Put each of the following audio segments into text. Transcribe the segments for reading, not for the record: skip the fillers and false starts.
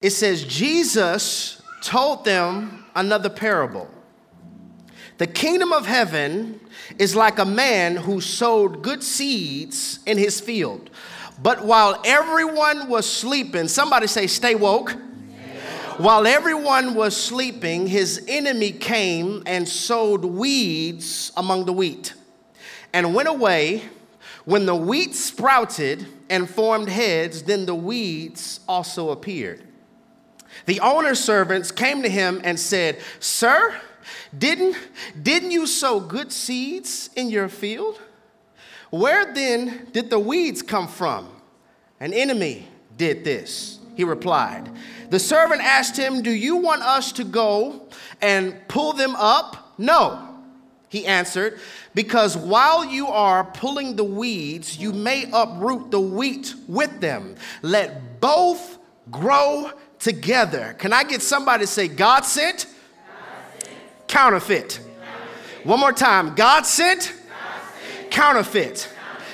It says, Jesus told them another parable. The kingdom of heaven is like a man who sowed good seeds in his field. But while everyone was sleeping, somebody say, stay woke. While everyone was sleeping, his enemy came and sowed weeds among the wheat and went away. When the wheat sprouted and formed heads, then the weeds also appeared. The owner's servants came to him and said, Sir, didn't you sow good seeds in your field? Where then did the weeds come from? An enemy did this, he replied. The servant asked him, Do you want us to go and pull them up? No, he answered, because while you are pulling the weeds, you may uproot the wheat with them. Let both grow together. Can I get somebody to say, God sent? God sent. Counterfeit. Counterfeit. One more time. God sent? God sent. Counterfeit.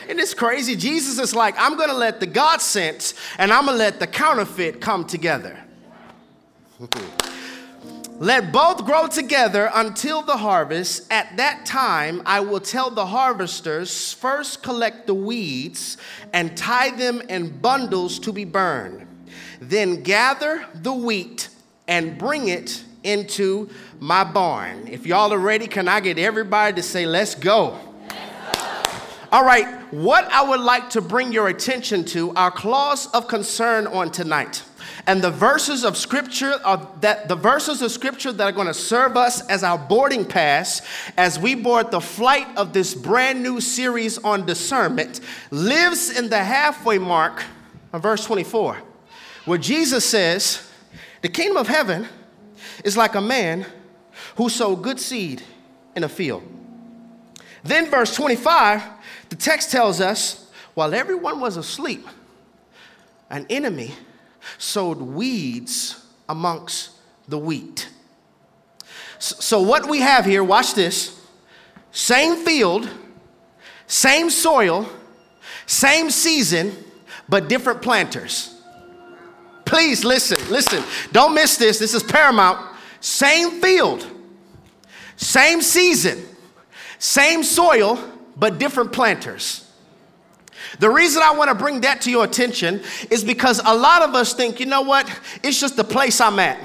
And it's crazy. Jesus is like, I'm going to let the God sent and I'm going to let the counterfeit come together. Let both grow together until the harvest. At that time, I will tell the harvesters, first collect the weeds and tie them in bundles to be burned. Then gather the wheat and bring it into my barn. If y'all are ready, can I get everybody to say, let's go. All right, what I would like to bring your attention to are clause of concern on tonight. And the verses of scripture that are going to serve us as our boarding pass as we board the flight of this brand new series on discernment lives in the halfway mark of verse 24, where Jesus says, the kingdom of heaven is like a man who sowed good seed in a field. Then verse 25, the text tells us, while everyone was asleep, an enemy sowed weeds amongst the wheat. So what we have here, watch this, same field, same soil, same season, but different planters. Please listen, don't miss this. This is paramount. Same field, same season, same soil, but different planters. The reason I want to bring that to your attention is because a lot of us think, you know what? It's just the place I'm at.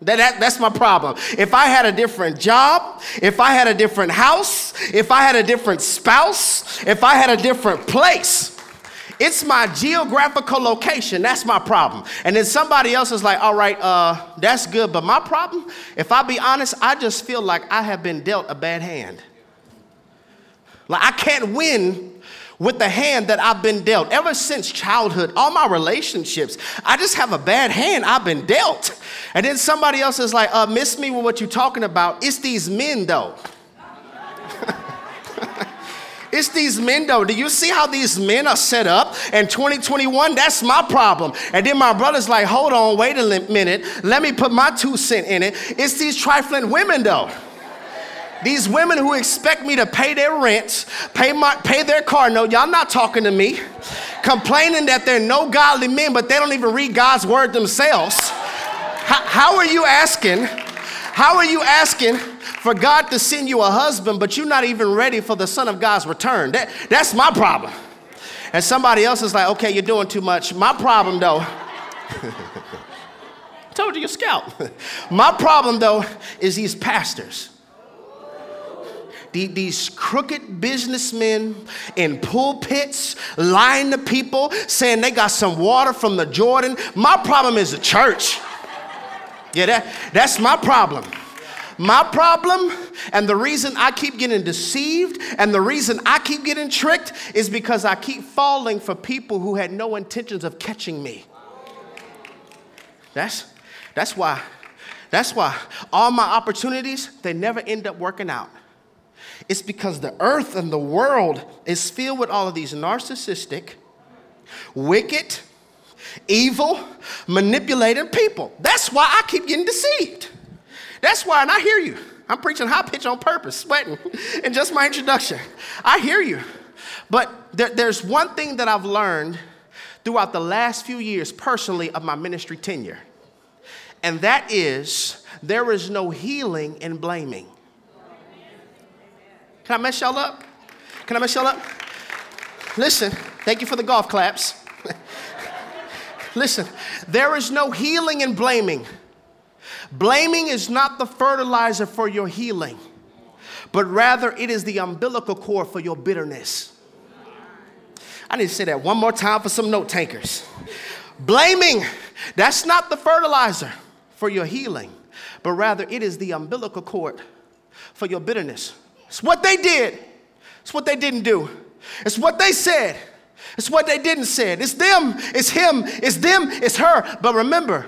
That's my problem. If I had a different job, if I had a different house, if I had a different spouse, if I had a different place, it's my geographical location. That's my problem. And then somebody else is like, all right, that's good. But my problem, if I be honest, I just feel like I have been dealt a bad hand. Like I can't win with the hand that I've been dealt. Ever since childhood, all my relationships, I just have a bad hand I've been dealt. And then somebody else is like, miss me with what you're talking about. It's these men though. It's these men though. Do you see how these men are set up? In 2021, that's my problem. And then my brother's like, hold on, wait a minute. Let me put my 2 cents in it. It's these trifling women though. These women who expect me to pay their rent, pay their car note, y'all not talking to me, complaining that they're no godly men, but they don't even read God's word themselves. How are you asking for God to send you a husband, but you're not even ready for the Son of God's return? That's my problem. And somebody else is like, okay, you're doing too much. My problem though. Told you you're scout. My problem though is these pastors. These crooked businessmen in pulpits lying to people, saying they got some water from the Jordan. My problem is the church. Yeah, that's my problem. My problem, and the reason I keep getting deceived, and the reason I keep getting tricked, is because I keep falling for people who had no intentions of catching me. That's why all my opportunities, they never end up working out. It's because the earth and the world is filled with all of these narcissistic, wicked, evil, manipulating people. That's why I keep getting deceived. That's why, and I hear you. I'm preaching high pitch on purpose, sweating, and just my introduction. I hear you. But there's one thing that I've learned throughout the last few years personally of my ministry tenure. And that is, there is no healing in blaming. Can I mess y'all up? Can I mess y'all up? Listen, thank you for the golf claps. Listen, there is no healing in blaming. Blaming is not the fertilizer for your healing, but rather it is the umbilical cord for your bitterness. I need to say that one more time for some note takers. Blaming, that's not the fertilizer for your healing, but rather it is the umbilical cord for your bitterness. It's what they did. It's what they didn't do. It's what they said. It's what they didn't say. It's them. It's him. It's them. It's her. But remember,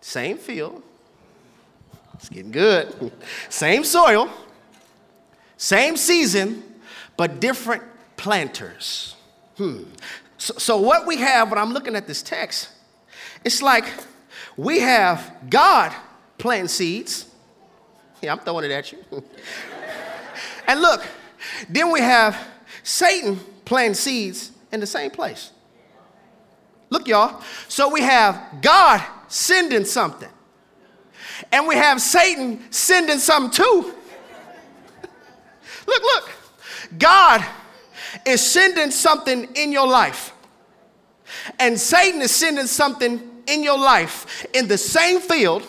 same field. It's getting good. Same soil. Same season, but different planters. So what we have when I'm looking at this text, it's like we have God planting seeds. Yeah, I'm throwing it at you. And look, then we have Satan planting seeds in the same place. Look, y'all. So we have God sending something. And we have Satan sending something too. Look. God is sending something in your life. And Satan is sending something in your life in the same field,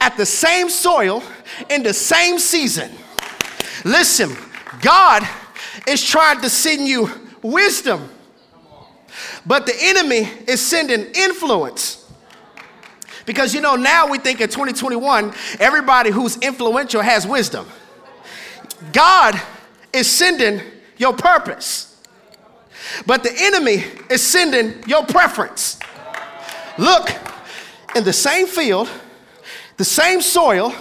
at the same soil, in the same season. Listen, God is trying to send you wisdom, but the enemy is sending influence. Because, you know, now we think in 2021, everybody who's influential has wisdom. God is sending your purpose, but the enemy is sending your preference. Look, in the same field, the same soil,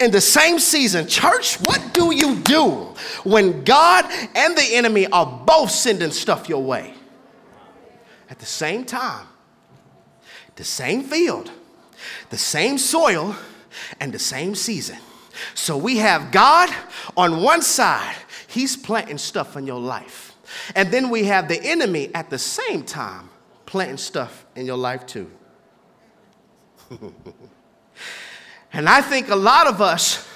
in the same season. Church, what do you do when God and the enemy are both sending stuff your way? At the same time, the same field, the same soil, and the same season. So we have God on one side. He's planting stuff in your life. And then we have the enemy at the same time planting stuff in your life too. And I think a lot of us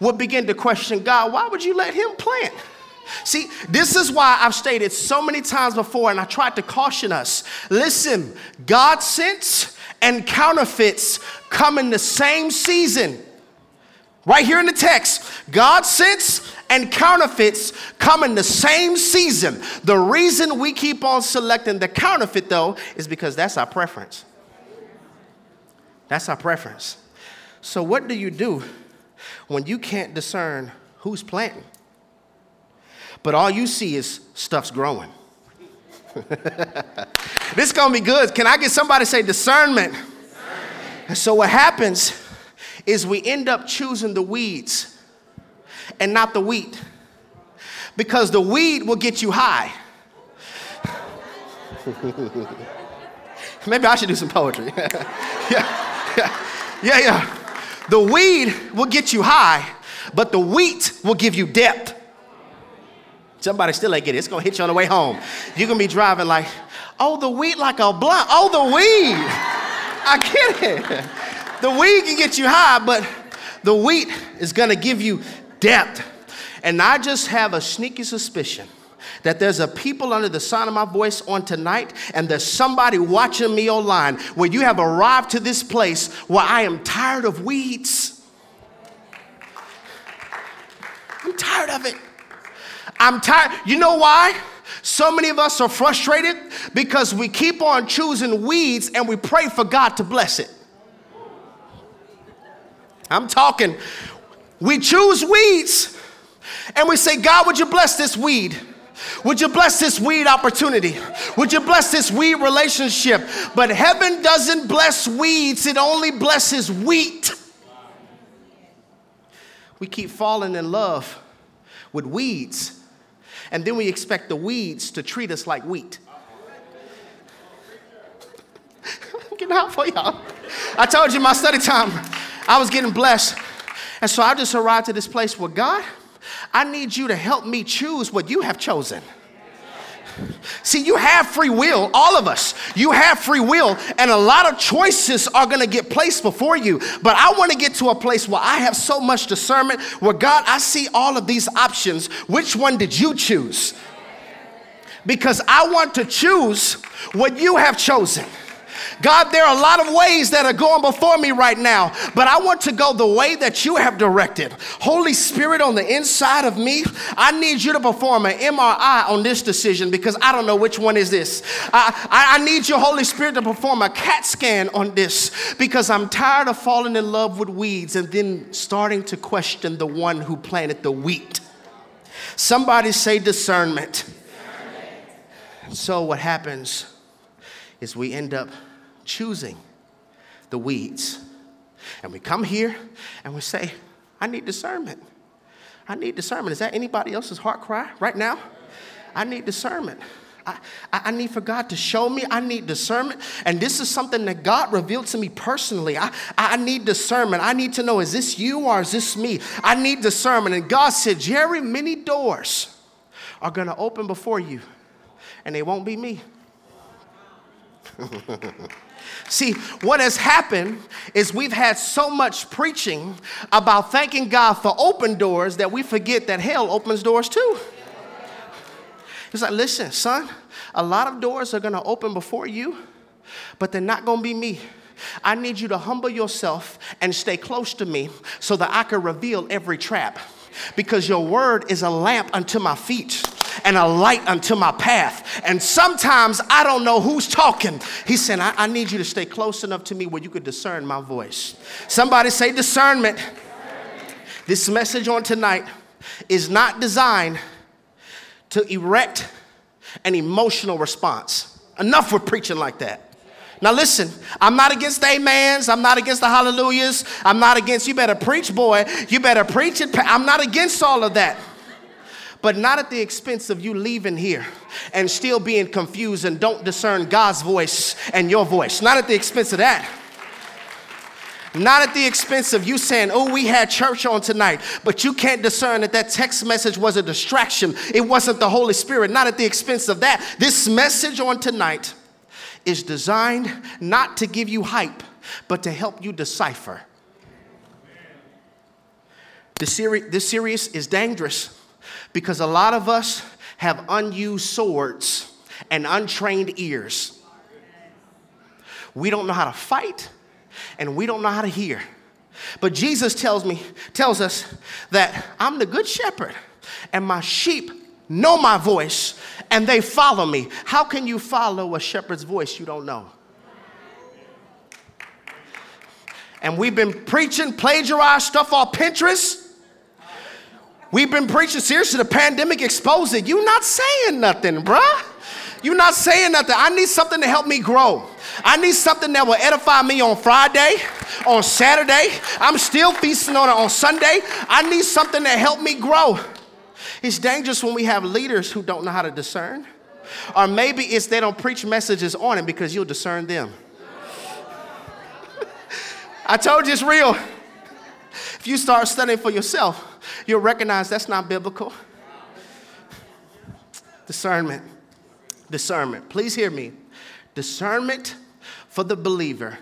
would begin to question God, why would you let him plant? See, this is why I've stated so many times before, and I tried to caution us. Listen, God sent and counterfeits come in the same season. Right here in the text, God sent and counterfeits come in the same season. The reason we keep on selecting the counterfeit, though, is because that's our preference. That's our preference. So what do you do when you can't discern who's planting, but all you see is stuff's growing? This is going to be good. Can I get somebody to say discernment? And so what happens is we end up choosing the weeds and not the wheat, because the weed will get you high. Maybe I should do some poetry. Yeah. The weed will get you high, but the wheat will give you depth. Somebody still ain't get it. It's going to hit you on the way home. You're going to be driving like, oh, the wheat like a blunt. Oh, the weed. I get it. The weed can get you high, but the wheat is going to give you depth. And I just have a sneaky suspicion that there's a people under the sound of my voice on tonight, and there's somebody watching me online where you have arrived to this place where I am tired of weeds. I'm tired of it. I'm tired. You know why? So many of us are frustrated because we keep on choosing weeds and we pray for God to bless it. I'm talking. We choose weeds and we say, God, would you bless this weed? Would you bless this weed opportunity? Would you bless this weed relationship? But heaven doesn't bless weeds. It only blesses wheat. We keep falling in love with weeds, and then we expect the weeds to treat us like wheat. I'm getting out for y'all. I told you my study time, I was getting blessed. And so I just arrived to this place where, God, I need you to help me choose what you have chosen. See, you have free will, all of us. You have free will, and a lot of choices are going to get placed before you. But I want to get to a place where I have so much discernment where, God, I see all of these options. Which one did you choose? Because I want to choose what you have chosen. God, there are a lot of ways that are going before me right now, but I want to go the way that you have directed. Holy Spirit, on the inside of me, I need you to perform an MRI on this decision because I don't know which one is this. I need your Holy Spirit to perform a CAT scan on this because I'm tired of falling in love with weeds and then starting to question the one who planted the wheat. Somebody say discernment. So what happens is we end up choosing the weeds. And we come here and we say, I need discernment. I need discernment. Is that anybody else's heart cry right now? I need discernment. I need for God to show me. I need discernment. And this is something that God revealed to me personally. I need discernment. I need to know, is this you or is this me? I need discernment. And God said, Jerry, many doors are going to open before you, and they won't be me. See, what has happened is we've had so much preaching about thanking God for open doors that we forget that hell opens doors too. It's like, listen, son, a lot of doors are going to open before you, but they're not going to be me. I need you to humble yourself and stay close to me so that I can reveal every trap, because your word is a lamp unto my feet and a light unto my path. And sometimes I don't know who's talking. He said, I need you to stay close enough to me where you could discern my voice. Somebody say discernment. This message on tonight is not designed to erect an emotional response. Enough with preaching like that. Now listen, I'm not against amens. I'm not against the hallelujahs. I'm not against, you better preach, boy. You better preach it. I'm not against all of that. But not at the expense of you leaving here and still being confused and don't discern God's voice and your voice. Not at the expense of that. Not at the expense of you saying, oh, we had church on tonight, but you can't discern that that text message was a distraction. It wasn't the Holy Spirit. Not at the expense of that. This message on tonight is designed not to give you hype, but to help you decipher. This series is dangerous, because a lot of us have unused swords and untrained ears. We don't know how to fight, and we don't know how to hear. But Jesus tells us that I'm the good shepherd, and my sheep know my voice, and they follow me. How can you follow a shepherd's voice you don't know? And we've been preaching plagiarized stuff off Pinterest. We've been preaching, seriously, the pandemic exposed it. You're not saying nothing, bruh. You're not saying nothing. I need something to help me grow. I need something that will edify me on Friday, on Saturday. I'm still feasting on it on Sunday. I need something to help me grow. It's dangerous when we have leaders who don't know how to discern. Or maybe it's they don't preach messages on it because you'll discern them. I told you it's real. If you start studying for yourself, you'll recognize that's not biblical. Discernment. Discernment. Please hear me. Discernment for the believer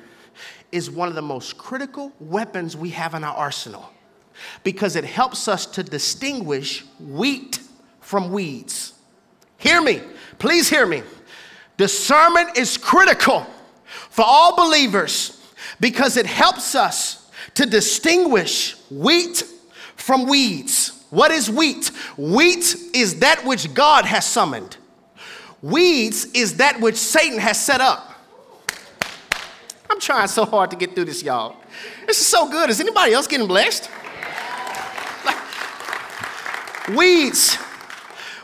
is one of the most critical weapons we have in our arsenal, because it helps us to distinguish wheat from weeds. Hear me. Please hear me. Discernment is critical for all believers because it helps us to distinguish wheat from weeds. What is wheat? Wheat is that which God has summoned. Weeds is that which Satan has set up. I'm trying so hard to get through this, y'all. This is so good. Is anybody else getting blessed? Like, weeds.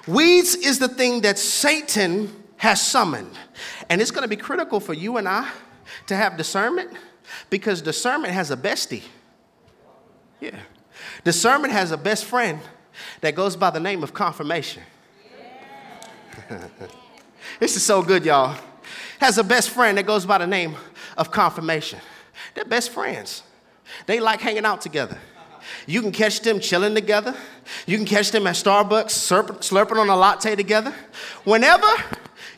Weeds is the thing that Satan has summoned. And it's going to be critical for you and I to have discernment, because discernment has a bestie. Yeah. Discernment has a best friend that goes by the name of confirmation. Yeah. This is so good, y'all. Has a best friend that goes by the name of confirmation. They're best friends. They like hanging out together. You can catch them chilling together. You can catch them at Starbucks slurping on a latte together. Whenever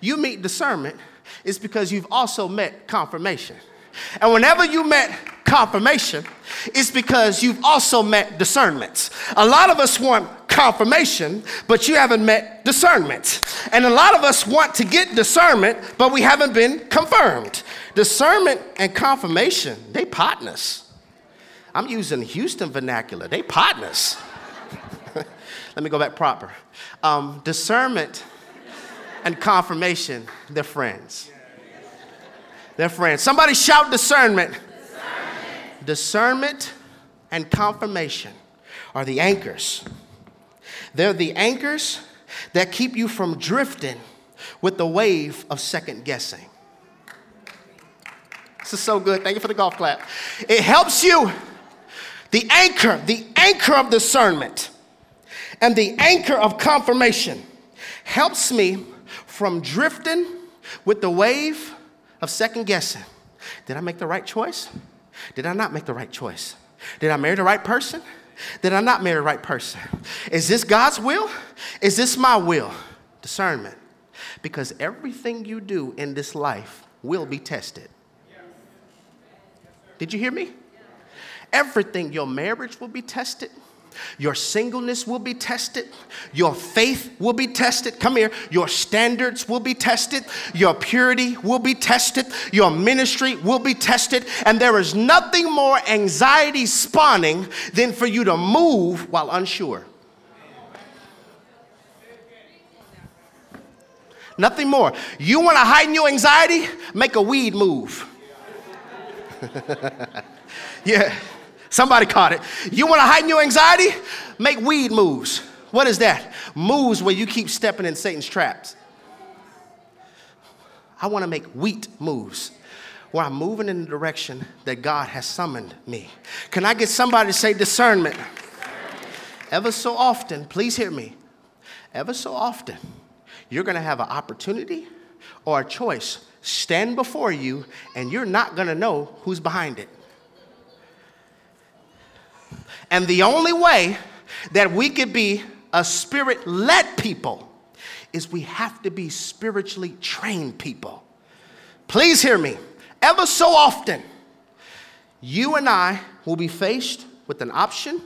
you meet discernment, it's because you've also met confirmation. And whenever you met confirmation, it's because you've also met discernment. A lot of us want confirmation, but you haven't met discernment. And a lot of us want to get discernment, but we haven't been confirmed. Discernment and confirmation, they partners. I'm using Houston vernacular. They partners. Let me go back proper. Discernment and confirmation, they're friends. They're friends. Somebody shout discernment. Discernment. Discernment and confirmation are the anchors. They're the anchors that keep you from drifting with the wave of second guessing. This is so good. Thank you for the golf clap. It helps you. The anchor of discernment and the anchor of confirmation helps me from drifting with the wave of second guessing. Did I make the right choice? Did I not make the right choice? Did I marry the right person? Did I not marry the right person? Is this God's will? Is this my will? Discernment. Because everything you do in this life will be tested. Did you hear me? Everything, your marriage will be tested. Your singleness will be tested. Your faith will be tested. Come here. Your standards will be tested. Your purity will be tested. Your ministry will be tested. And there is nothing more anxiety spawning than for you to move while unsure. Nothing more. You want to heighten your anxiety? Make a weed move. Yeah, somebody caught it. You want to heighten your anxiety? Make weed moves. What is that? Moves where you keep stepping in Satan's traps. I want to make wheat moves where I'm moving in the direction that God has summoned me. Can I get somebody to say discernment? Ever so often, please hear me. Ever so often, you're going to have an opportunity or a choice stand before you, and you're not going to know who's behind it. And the only way that we could be a spirit-led people is we have to be spiritually trained people. Please hear me. Ever so often, you and I will be faced with an option,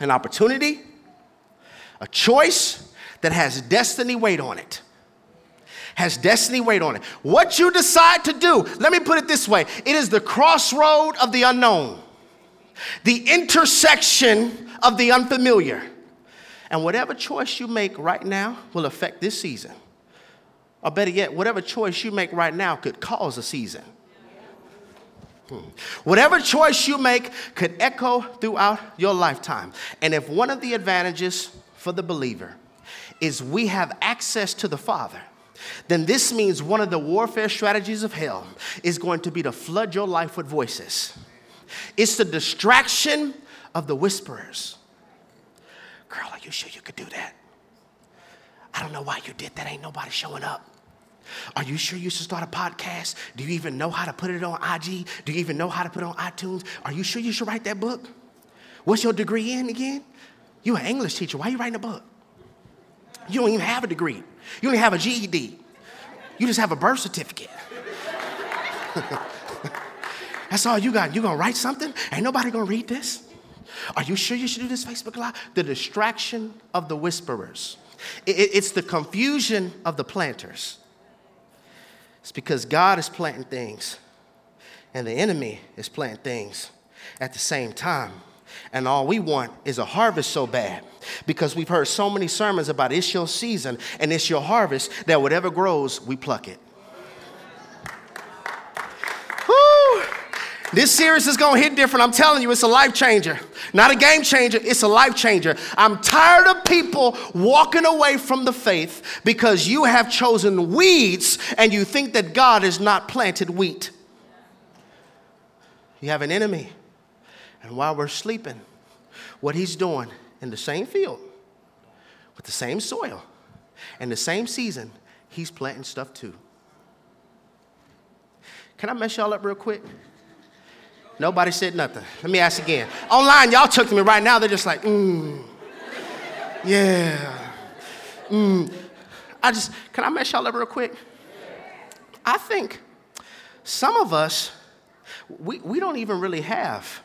an opportunity, a choice that has destiny weight on it. Has destiny weight on it. What you decide to do, let me put it this way, it is the crossroad of the unknown, the intersection of the unfamiliar. And whatever choice you make right now will affect this season. Or better yet, whatever choice you make right now could cause a season. Whatever choice you make could echo throughout your lifetime. And if one of the advantages for the believer is we have access to the Father, then this means one of the warfare strategies of hell is going to be to flood your life with voices. It's the distraction of the whisperers. Girl, are you sure you could do that? I don't know why you did that. Ain't nobody showing up. Are you sure you should start a podcast? Do you even know how to put it on IG? Do you even know how to put it on iTunes? Are you sure you should write that book? What's your degree in again? You're an English teacher. Why are you writing a book? You don't even have a degree. You don't have a GED. You just have a birth certificate. That's all you got. You gonna write something? Ain't nobody gonna read this. Are you sure you should do this Facebook Live? The distraction of the whisperers. It's the confusion of the planters. It's because God is planting things and the enemy is planting things at the same time. And all we want is a harvest so bad, because we've heard so many sermons about it's your season and it's your harvest that whatever grows, we pluck it. Woo! This series is going to hit different. I'm telling you, it's a life changer. Not a game changer, it's a life changer. I'm tired of people walking away from the faith because you have chosen weeds and you think that God has not planted wheat. You have an enemy. And while we're sleeping, what he's doing in the same field, with the same soil, and the same season, he's planting stuff too. Can I mess y'all up real quick? Nobody said nothing. Let me ask again. Online, y'all took to me right now. They're just like, yeah, can I mess y'all up real quick? I think some of us, we don't even really have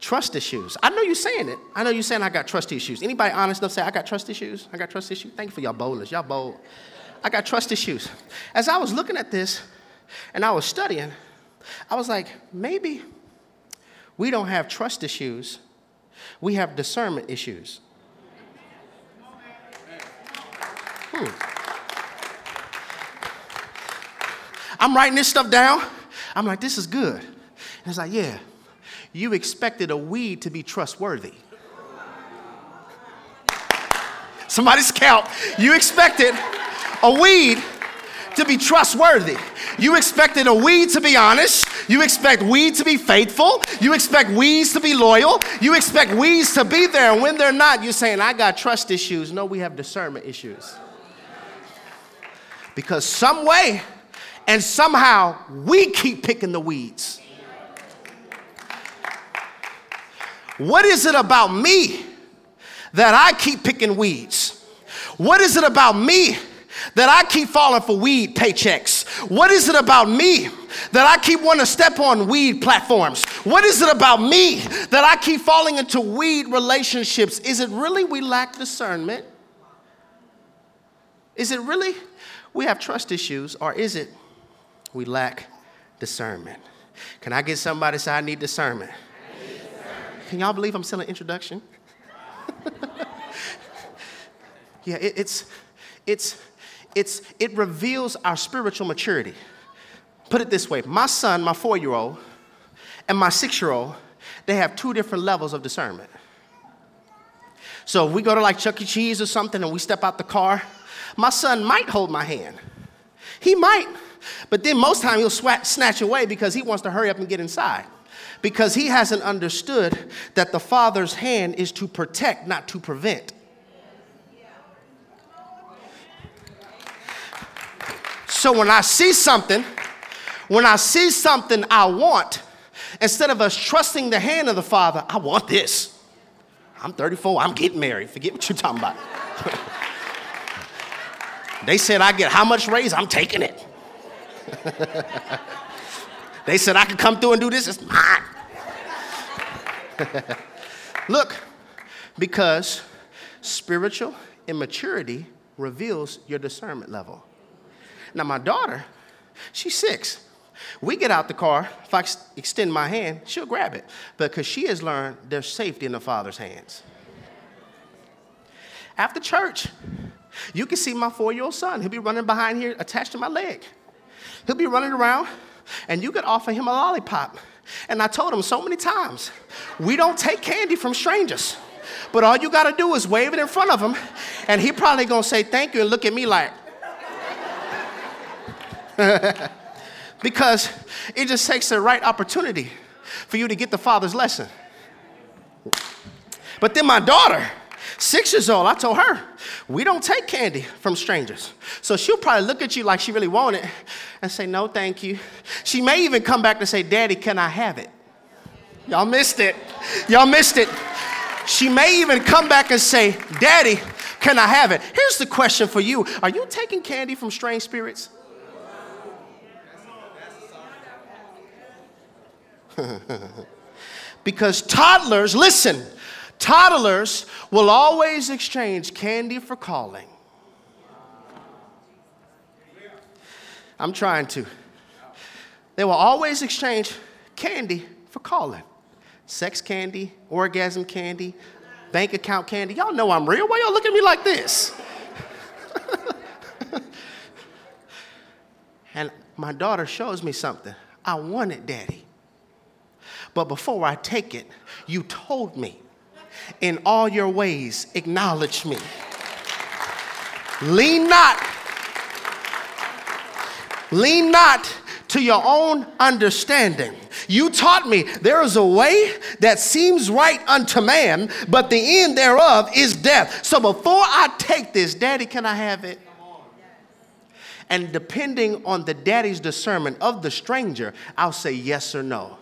trust issues. I know you're saying it. I know you're saying I got trust issues. Anybody honest enough say I got trust issues? I got trust issues. Thank you for your boldness. Y'all bold. I got trust issues. As I was looking at this and I was studying, I was like, maybe we don't have trust issues. We have discernment issues. I'm writing this stuff down. I'm like, this is good. And it's like, yeah, you expected a weed to be trustworthy. Somebody's count. You expected a weed to be trustworthy. You expected a weed to be honest. You expect weed to be faithful. You expect weeds to be loyal. You expect weeds to be there. And when they're not, you're saying, I got trust issues. No, we have discernment issues. Because some way and somehow we keep picking the weeds. What is it about me that I keep picking weeds? What is it about me that I keep falling for weed paychecks? What is it about me that I keep wanting to step on weed platforms? What is it about me that I keep falling into weed relationships? Is it really we lack discernment? Is it really we have trust issues, or is it we lack discernment? Can I get somebody to say, I need discernment? Can y'all believe I'm still an introduction? Yeah, it reveals our spiritual maturity. Put it this way. My son, my 4-year-old, and my 6-year-old, they have two different levels of discernment. So if we go to like Chuck E. Cheese or something and we step out the car, my son might hold my hand. He might. But then most time he'll snatch away because he wants to hurry up and get inside. Because he hasn't understood that the Father's hand is to protect, not to prevent. So when I see something I want, instead of us trusting the hand of the Father, I want this. I'm 34, I'm getting married. Forget what you're talking about. They said I get how much raise, I'm taking it. They said I could come through and do this, it's mine. Look, because spiritual immaturity reveals your discernment level. Now, my daughter, she's 6. We get out the car. If I extend my hand, she'll grab it because she has learned there's safety in the Father's hands. After church, you can see my 4-year-old son. He'll be running behind here attached to my leg. He'll be running around, and you could offer him a lollipop. And I told him so many times, we don't take candy from strangers. But all you got to do is wave it in front of him, and he probably going to say thank you and look at me like, because it just takes the right opportunity for you to get the Father's lesson. But then my daughter, 6 years old, I told her, we don't take candy from strangers. So she'll probably look at you like she really wanted it and say, no, thank you. She may even come back and say, Daddy, can I have it? Y'all missed it. Y'all missed it. She may even come back and say, Daddy, can I have it? Here's the question for you. Are you taking candy from strange spirits? Because toddlers will always exchange candy for calling. I'm trying to. They will always exchange candy for calling. Sex candy, orgasm candy, bank account candy. Y'all know I'm real. Why y'all look at me like this? And my daughter shows me something. I want it, Daddy. But before I take it, you told me, in all your ways, acknowledge me. Lean not to your own understanding. You taught me there is a way that seems right unto man, but the end thereof is death. So before I take this, Daddy, can I have it? And depending on the daddy's discernment of the stranger, I'll say yes or no.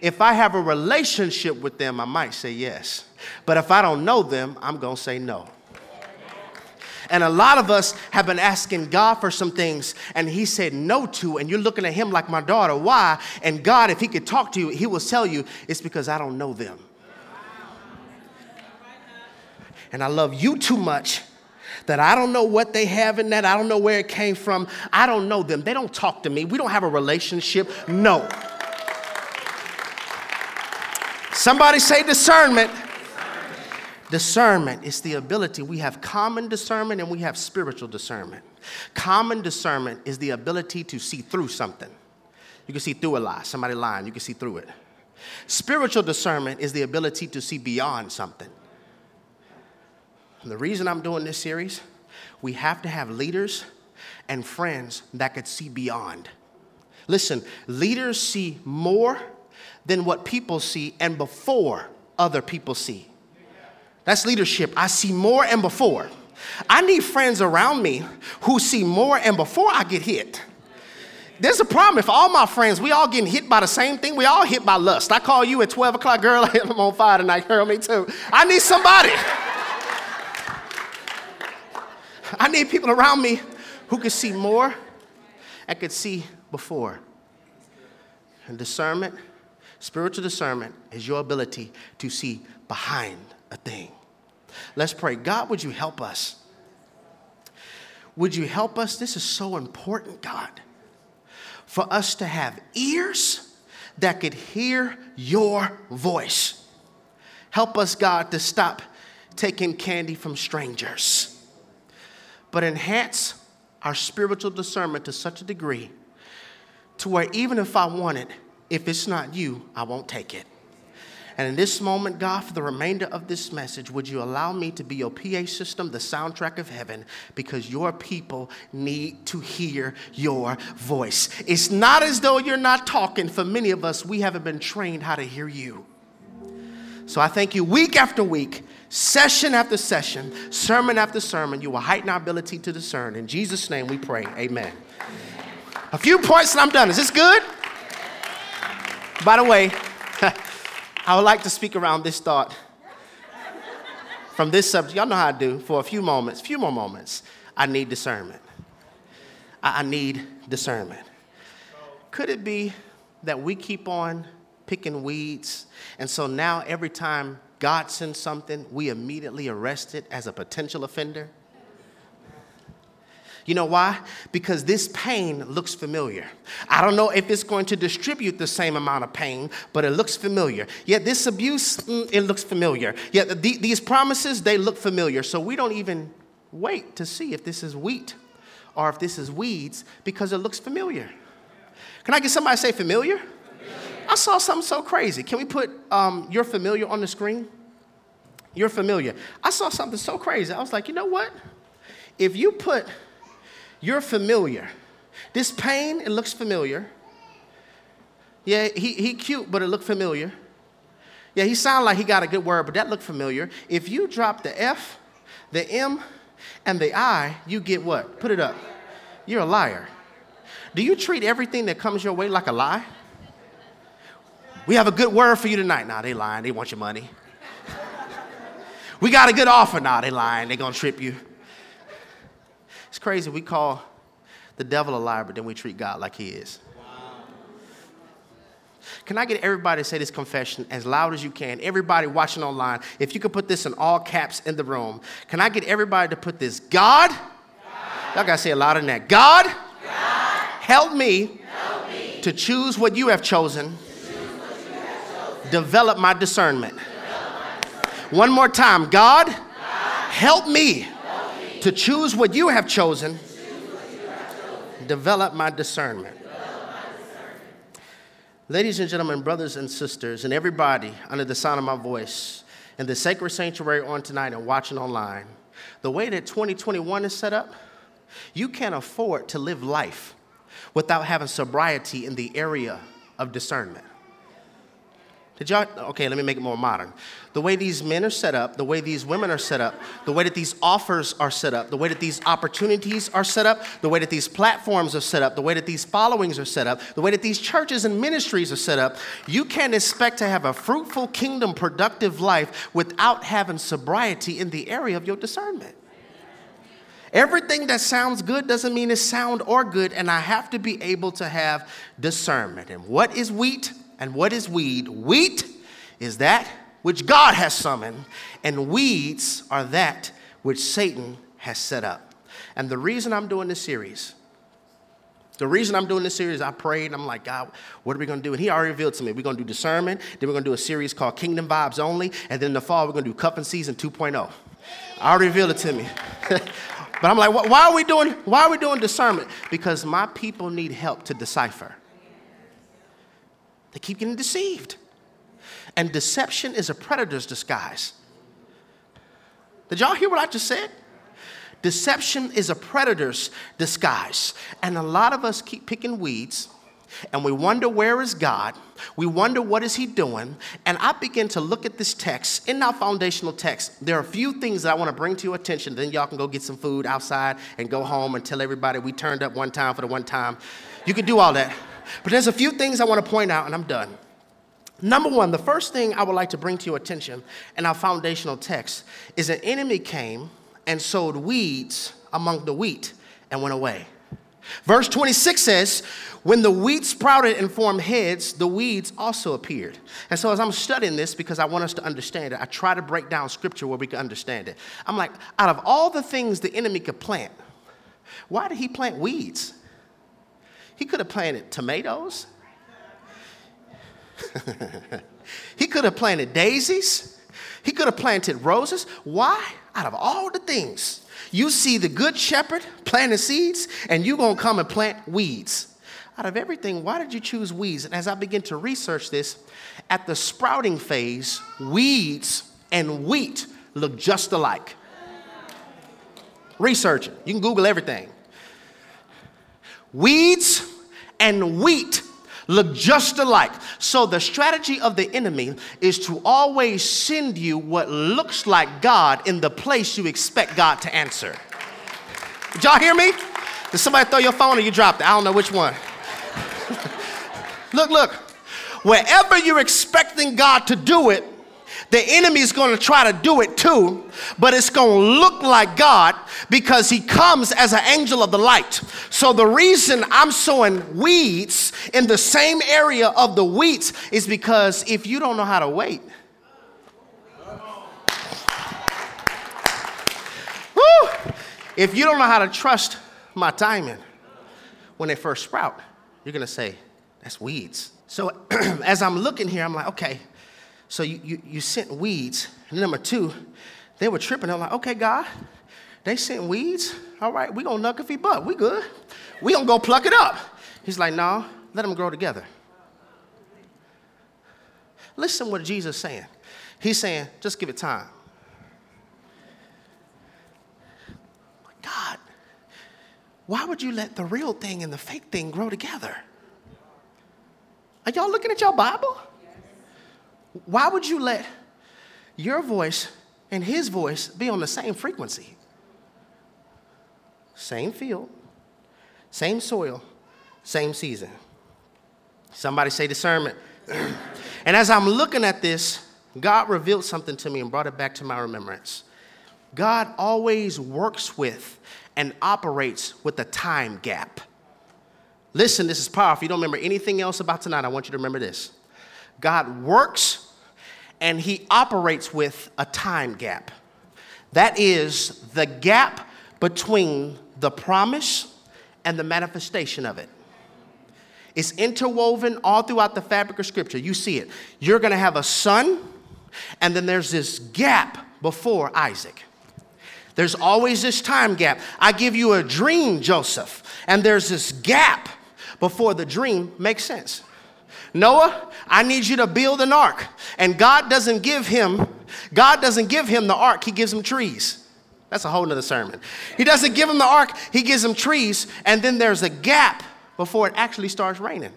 If I have a relationship with them, I might say yes. But if I don't know them, I'm going to say no. And a lot of us have been asking God for some things, and he said no to, and you're looking at him like, my daughter, why? And God, if he could talk to you, he will tell you, it's because I don't know them. And I love you too much that I don't know what they have in that. I don't know where it came from. I don't know them. They don't talk to me. We don't have a relationship. No. Somebody say discernment. Discernment is the ability. We have common discernment and we have spiritual discernment. Common discernment is the ability to see through something. You can see through a lie. Somebody lying, you can see through it. Spiritual discernment is the ability to see beyond something. And the reason I'm doing this series, we have to have leaders and friends that could see beyond. Listen, leaders see more than what people see and before other people see. That's leadership. I see more and before. I need friends around me who see more and before I get hit. There's a problem if all my friends, we all getting hit by the same thing. We all hit by lust. I call you at 12 o'clock, girl, I'm on fire tonight, girl, me too. I need somebody. I need people around me who can see more and could see before. And discernment, spiritual discernment, is your ability to see behind a thing. Let's pray. God, would you help us? Would you help us? This is so important, God, for us to have ears that could hear your voice. Help us, God, to stop taking candy from strangers, but enhance our spiritual discernment to such a degree to where even if I want it, if it's not you, I won't take it. And in this moment, God, for the remainder of this message, would you allow me to be your PA system, the soundtrack of heaven, because your people need to hear your voice. It's not as though you're not talking. For many of us, we haven't been trained how to hear you. So I thank you week after week, session after session, sermon after sermon, you will heighten our ability to discern. In Jesus' name we pray, amen. A few points and I'm done. Is this good? By the way, I would like to speak around this thought from this subject. Y'all know how I do. For a few moments, few more moments, I need discernment. I need discernment. Could it be that we keep on picking weeds, and so now every time God sends something, we immediately arrest it as a potential offender? You know why? Because this pain looks familiar. I don't know if it's going to distribute the same amount of pain, but it looks familiar. Yet this abuse, it looks familiar. Yet these promises, they look familiar. So we don't even wait to see if this is wheat or if this is weeds because it looks familiar. Can I get somebody to say familiar? I saw something so crazy. Can we put you're familiar on the screen? You're familiar. I saw something so crazy. I was like, you know what? If you put you're familiar, this pain, it looks familiar. Yeah, he cute, but it looked familiar. Yeah, he sounded like he got a good word, but that looked familiar. If you drop the F, the M, and the I, you get what? Put it up. You're a liar. Do you treat everything that comes your way like a lie? We have a good word for you tonight. Nah, they lying. They want your money. We got a good offer. Nah, they lying. They gonna trip you. It's crazy. We call the devil a liar, but then we treat God like he is. Wow. Can I get everybody to say this confession as loud as you can? Everybody watching online, if you could put this in all caps in the room. Can I get everybody to put this? God. Y'all gotta say it louder than that. God. God. Help me to choose what you have chosen. Develop my discernment. One more time. God, help me to choose what you have chosen. Develop my discernment. Ladies and gentlemen, brothers and sisters, and everybody under the sound of my voice in the sacred sanctuary on tonight and watching online, the way that 2021 is set up, you can't afford to live life without having sobriety in the area of discernment. Did y'all? Okay, let me make it more modern. The way these men are set up, the way these women are set up, the way that these offers are set up, the way that these opportunities are set up, the way that these platforms are set up, the way that these followings are set up, the way that these churches and ministries are set up, you can't expect to have a fruitful, kingdom, productive life without having sobriety in the area of your discernment. Everything that sounds good doesn't mean it's sound or good, and I have to be able to have discernment. And what is wheat? And what is weed? Wheat is that which God has summoned, and weeds are that which Satan has set up. And the reason I'm doing this series, I prayed, and I'm like, God, what are we going to do? And he already revealed to me, we're going to do discernment, then we're going to do a series called Kingdom Vibes Only, and then in the fall, we're going to do Cup and Season 2.0. I already revealed it to me. But I'm like, why are we doing discernment? Because my people need help to decipher. They keep getting deceived. And deception is a predator's disguise. Did y'all hear what I just said? Deception is a predator's disguise. And a lot of us keep picking weeds, and we wonder, where is God? We wonder, what is he doing? And I begin to look at this text. In our foundational text, there are a few things that I want to bring to your attention. Then y'all can go get some food outside and go home and tell everybody we turned up one time for the one time. You can do all that. But there's a few things I want to point out, and I'm done. Number one, the first thing I would like to bring to your attention in our foundational text is an enemy came and sowed weeds among the wheat and went away. Verse 26 says, when the wheat sprouted and formed heads, the weeds also appeared. And so as I'm studying this, because I want us to understand it, I try to break down scripture where we can understand it. I'm like, out of all the things the enemy could plant, why did he plant weeds? He could have planted tomatoes. He could have planted daisies. He could have planted roses. Why? Out of all the things, you see the good shepherd planting seeds, and you're going to come and plant weeds. Out of everything, why did you choose weeds? And as I begin to research this, at the sprouting phase, weeds and wheat look just alike. Research it. You can Google everything. Weeds and wheat look just alike. So the strategy of the enemy is to always send you what looks like God in the place you expect God to answer. Did y'all hear me? Did somebody throw your phone or you dropped it? I don't know which one. Look. Wherever you're expecting God to do it, the enemy's going to try to do it too, but it's going to look like God because he comes as an angel of the light. So the reason I'm sowing weeds in the same area of the wheat is because if you don't know how to wait. Woo, if you don't know how to trust my timing when they first sprout, you're going to say, that's weeds. So as I'm looking here, I'm like, okay. So you sent weeds. And number two, they were tripping. I'm like, okay, God, they sent weeds. All right, we're going to knuck if he butt. We good. We're going to go pluck it up. He's like, no, let them grow together. Listen what Jesus is saying. He's saying, just give it time. God, why would you let the real thing and the fake thing grow together? Are y'all looking at your Bible? Why would you let your voice and his voice be on the same frequency? Same field, same soil, same season. Somebody say discernment. And as I'm looking at this, God revealed something to me and brought it back to my remembrance. God always works with and operates with a time gap. Listen, this is powerful. If you don't remember anything else about tonight, I want you to remember this. God works and he operates with a time gap. That is the gap between the promise and the manifestation of it. It's interwoven all throughout the fabric of scripture. You see it. You're going to have a son, and then there's this gap before Isaac. There's always this time gap. I give you a dream, Joseph, and there's this gap before the dream makes sense. Noah, I need you to build an ark. And God doesn't give him the ark, he gives him trees. That's a whole nother sermon. He doesn't give him the ark, he gives him trees, and then there's a gap before it actually starts raining.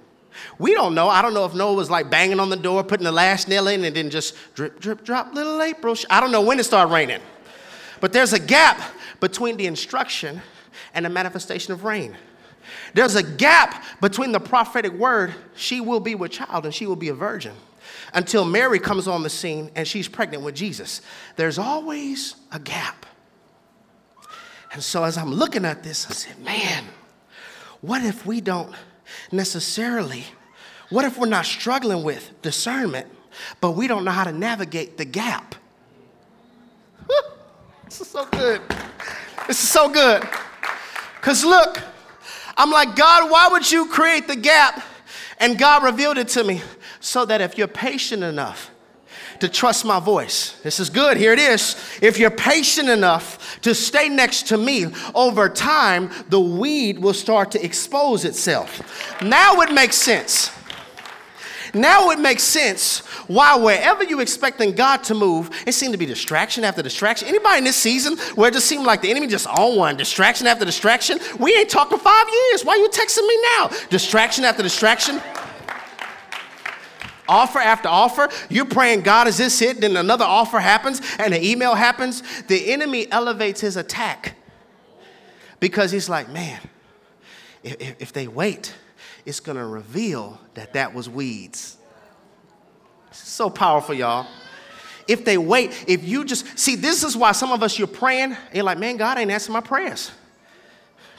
We don't know. I don't know if Noah was like banging on the door, putting the last nail in, and then just drip, drip, drop, little April. I don't know when it started raining. But there's a gap between the instruction and the manifestation of rain. There's a gap between the prophetic word, she will be with child and she will be a virgin, until Mary comes on the scene and she's pregnant with Jesus. There's always a gap. And so as I'm looking at this, I said, man, what if we don't necessarily, what if we're not struggling with discernment, but we don't know how to navigate the gap? Woo, this is so good. This is so good. Because look, I'm like, God, why would you create the gap? And God revealed it to me so that if you're patient enough to trust my voice. This is good. Here it is. If you're patient enough to stay next to me, over time, the weed will start to expose itself. Now it makes sense. Now it makes sense why wherever you're expecting God to move, it seemed to be distraction after distraction. Anybody in this season where it just seemed like the enemy just on one, distraction after distraction? We ain't talking 5 years. Why you texting me now? Distraction after distraction. Offer after offer. You're praying, God, is this it? Then another offer happens and an email happens. The enemy elevates his attack because he's like, man, if they wait, it's going to reveal that that was weeds. This is so powerful, y'all. If they wait, if you just, see, this is why some of us, you're praying, and you're like, man, God ain't answering my prayers.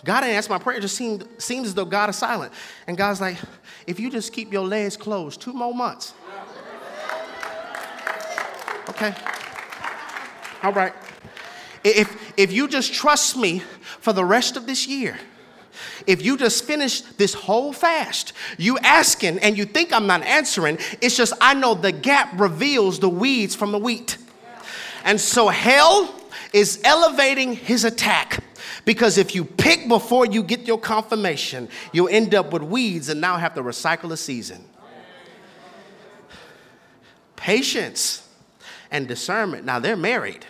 God ain't answering my prayer. It just seems as though God is silent. And God's like, if you just keep your legs closed 2 more months. Okay. All right. If you just trust me for the rest of this year, if you just finish this whole fast, you asking and you think I'm not answering, it's just I know the gap reveals the weeds from the wheat. And so hell is elevating his attack. Because if you pick before you get your confirmation, you'll end up with weeds and now have to recycle a season. Patience and discernment. Now, they're married.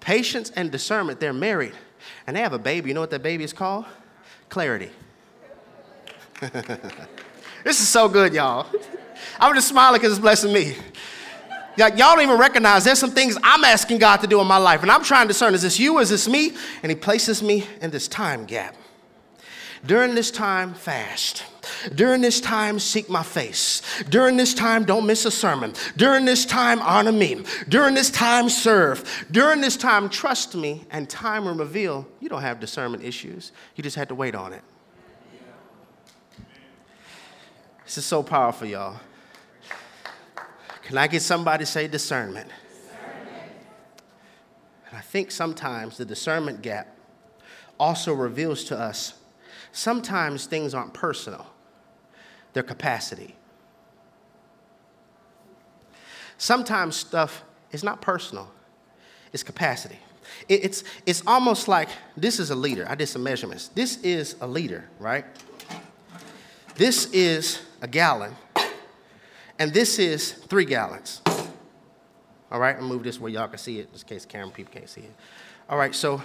Patience and discernment, they're married. And they have a baby. You know what that baby is called? Clarity. This is so good, y'all. I'm just smiling because it's blessing me. Y'all don't even recognize there's some things I'm asking God to do in my life. And I'm trying to discern, is this you? Is this me? And he places me in this time gap. During this time, fast. During this time, seek my face. During this time, don't miss a sermon. During this time, honor me. During this time, serve. During this time, trust me. And time will reveal you don't have discernment issues. You just had to wait on it. This is so powerful, y'all. Can I get somebody to say discernment? Discernment. And I think sometimes the discernment gap also reveals to us sometimes things aren't personal, they're capacity. Sometimes stuff is not personal, it's capacity. It's almost like this is a leader. I did some measurements. This is a liter, right? This is a gallon. And this is 3 gallons. All right, I'll move this where y'all can see it, just in case camera people can't see it. All right, so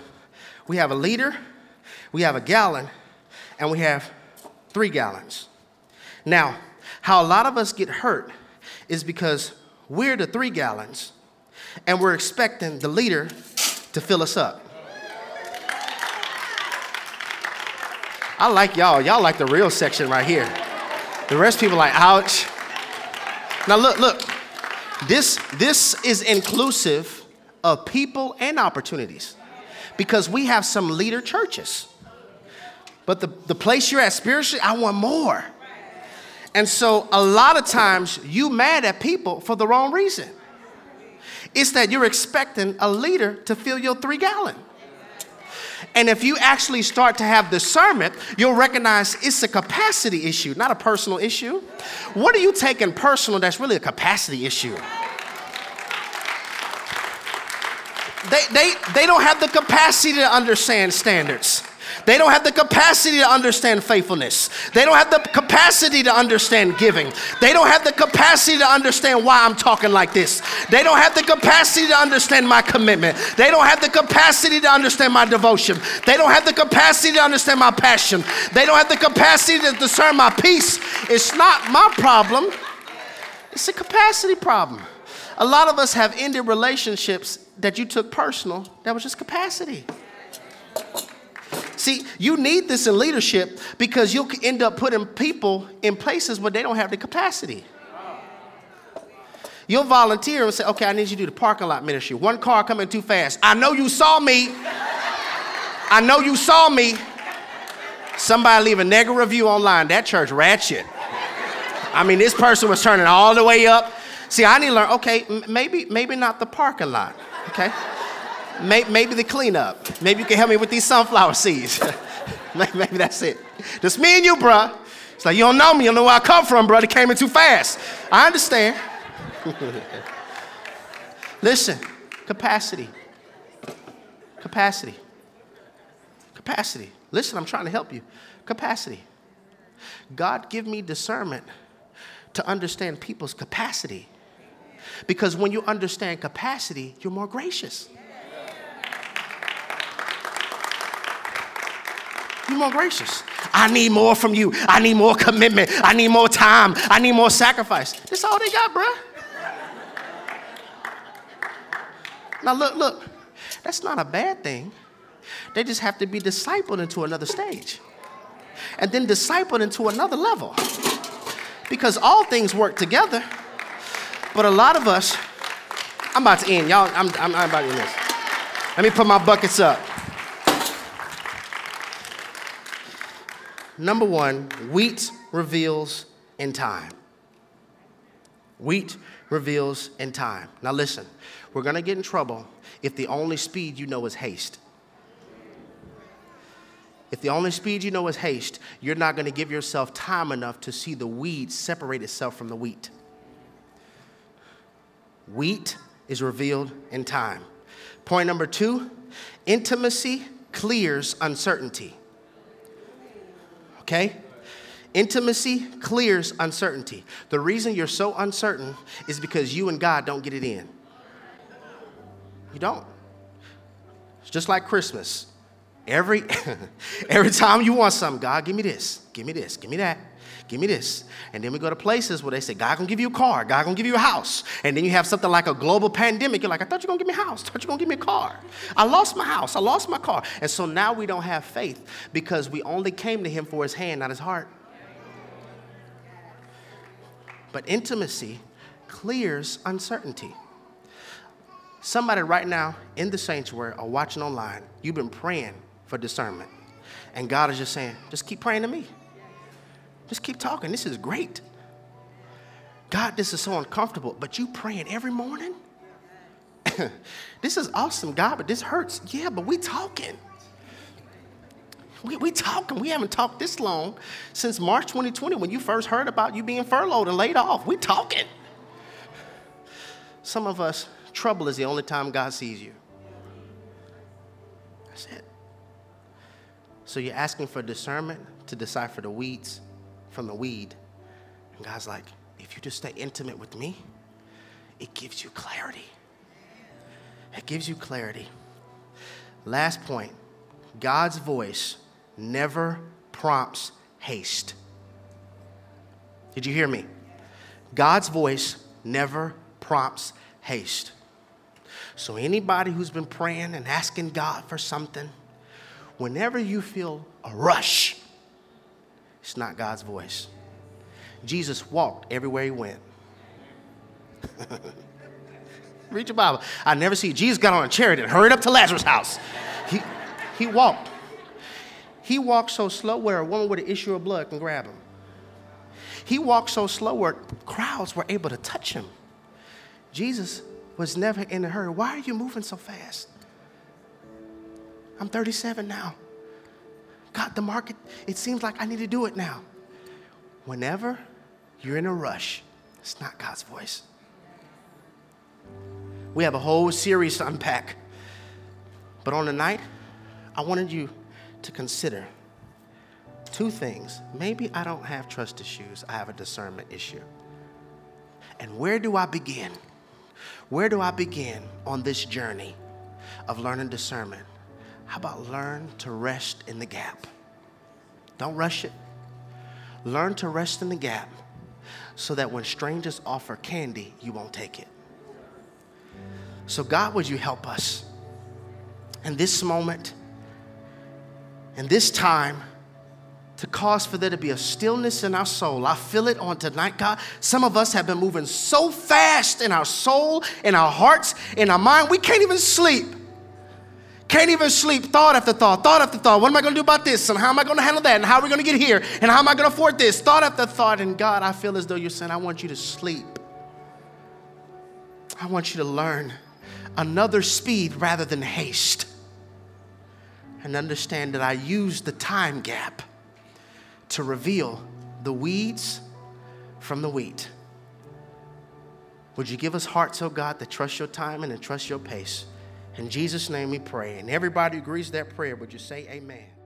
we have a liter, we have a gallon, and we have 3 gallons. Now, how a lot of us get hurt is because we're the 3 gallons, and we're expecting the liter to fill us up. I like y'all. Y'all like the real section right here. The rest of people like, ouch. Now look, this is inclusive of people and opportunities because we have some leader churches. But the place you're at spiritually, I want more. And so a lot of times you mad at people for the wrong reason. It's that you're expecting a leader to fill your 3 gallon. And if you actually start to have discernment, you'll recognize it's a capacity issue, not a personal issue. What are you taking personal that's really a capacity issue? They don't have the capacity to understand standards. They don't have the capacity to understand faithfulness. They don't have the capacity to understand giving. They don't have the capacity to understand why I'm talking like this. They don't have the capacity to understand my commitment. They don't have the capacity to understand my devotion. They don't have the capacity to understand my passion. They don't have the capacity to discern my peace. It's not my problem. It's a capacity problem. A lot of us have ended relationships that you took personal that was just capacity. See, you need this in leadership because you'll end up putting people in places where they don't have the capacity. You'll volunteer and say, okay, I need you to do the parking lot ministry. One car coming too fast. I know you saw me. I know you saw me. Somebody leave a negative review online. That church ratchet. I mean, this person was turning all the way up. See, I need to learn, okay, maybe not the parking lot, okay? Maybe the cleanup. Maybe you can help me with these sunflower seeds. Maybe that's it. Just me and you, bruh. It's like, you don't know me. You don't know where I come from, bruh. They came in too fast. I understand. Listen, capacity. Listen, I'm trying to help you. Capacity. God, give me discernment to understand people's capacity. Because when you understand capacity, you're more gracious. You're more gracious. I need more from you. I need more commitment. I need more time. I need more sacrifice. That's all they got, bruh. Now look. That's not a bad thing. They just have to be discipled into another stage. And then discipled into another level. Because all things work together. But a lot of us, I'm about to end. Y'all, I'm about to end this. Let me put my buckets up. Number one, wheat reveals in time. Wheat reveals in time. Now listen, we're going to get in trouble if the only speed you know is haste. If the only speed you know is haste, you're not going to give yourself time enough to see the weed separate itself from the wheat. Wheat is revealed in time. Point number two, intimacy clears uncertainty. Okay? Intimacy clears uncertainty. The reason you're so uncertain is because you and God don't get it in. You don't. It's just like Christmas. Every time you want something, God, give me this, give me this, give me that, give me this. And then we go to places where they say, God gonna give you a car, God gonna give you a house. And then you have something like a global pandemic. You're like, I thought you were gonna give me a house, I thought you were gonna give me a car. I lost my house, I lost my car. And so now we don't have faith because we only came to him for his hand, not his heart. But intimacy clears uncertainty. Somebody right now in the sanctuary or watching online, you've been praying for discernment. And God is just saying, just keep praying to me. Just keep talking. This is great. God, this is so uncomfortable, but you praying every morning? This is awesome, God, but this hurts. Yeah, but we talking. We talking. We haven't talked this long since March 2020 when you first heard about you being furloughed and laid off. We talking. Some of us, trouble is the only time God sees you. That's it. So you're asking for discernment to decipher the weeds from the weed. And God's like, if you just stay intimate with me, it gives you clarity. It gives you clarity. Last point, God's voice never prompts haste. Did you hear me? God's voice never prompts haste. So anybody who's been praying and asking God for something, whenever you feel a rush, it's not God's voice. Jesus walked everywhere he went. Read your Bible. I never see Jesus got on a chariot and hurried up to Lazarus' house. He walked. He walked so slow where a woman with an issue of blood can grab him. He walked so slow where crowds were able to touch him. Jesus was never in a hurry. Why are you moving so fast? I'm 37 now. God, the market, it seems like I need to do it now. Whenever you're in a rush, it's not God's voice. We have a whole series to unpack. But on the night, I wanted you to consider two things. Maybe I don't have trust issues. I have a discernment issue. And where do I begin? Where do I begin on this journey of learning discernment? How about learn to rest in the gap? Don't rush it. Learn to rest in the gap so that when strangers offer candy, you won't take it. So God, would you help us in this moment, in this time, to cause for there to be a stillness in our soul. I feel it on tonight, God. Some of us have been moving so fast in our soul, in our hearts, in our mind, we can't even sleep. Can't even sleep. Thought after thought, thought after thought. What am I going to do about this? And how am I going to handle that? And how are we going to get here? And how am I going to afford this? Thought after thought. And God, I feel as though you're saying, I want you to sleep. I want you to learn another speed rather than haste. And understand that I use the time gap to reveal the weeds from the wheat. Would you give us hearts, oh God, that trust your time and trust your pace. In Jesus' name we pray. And everybody who agrees that prayer, would you say amen?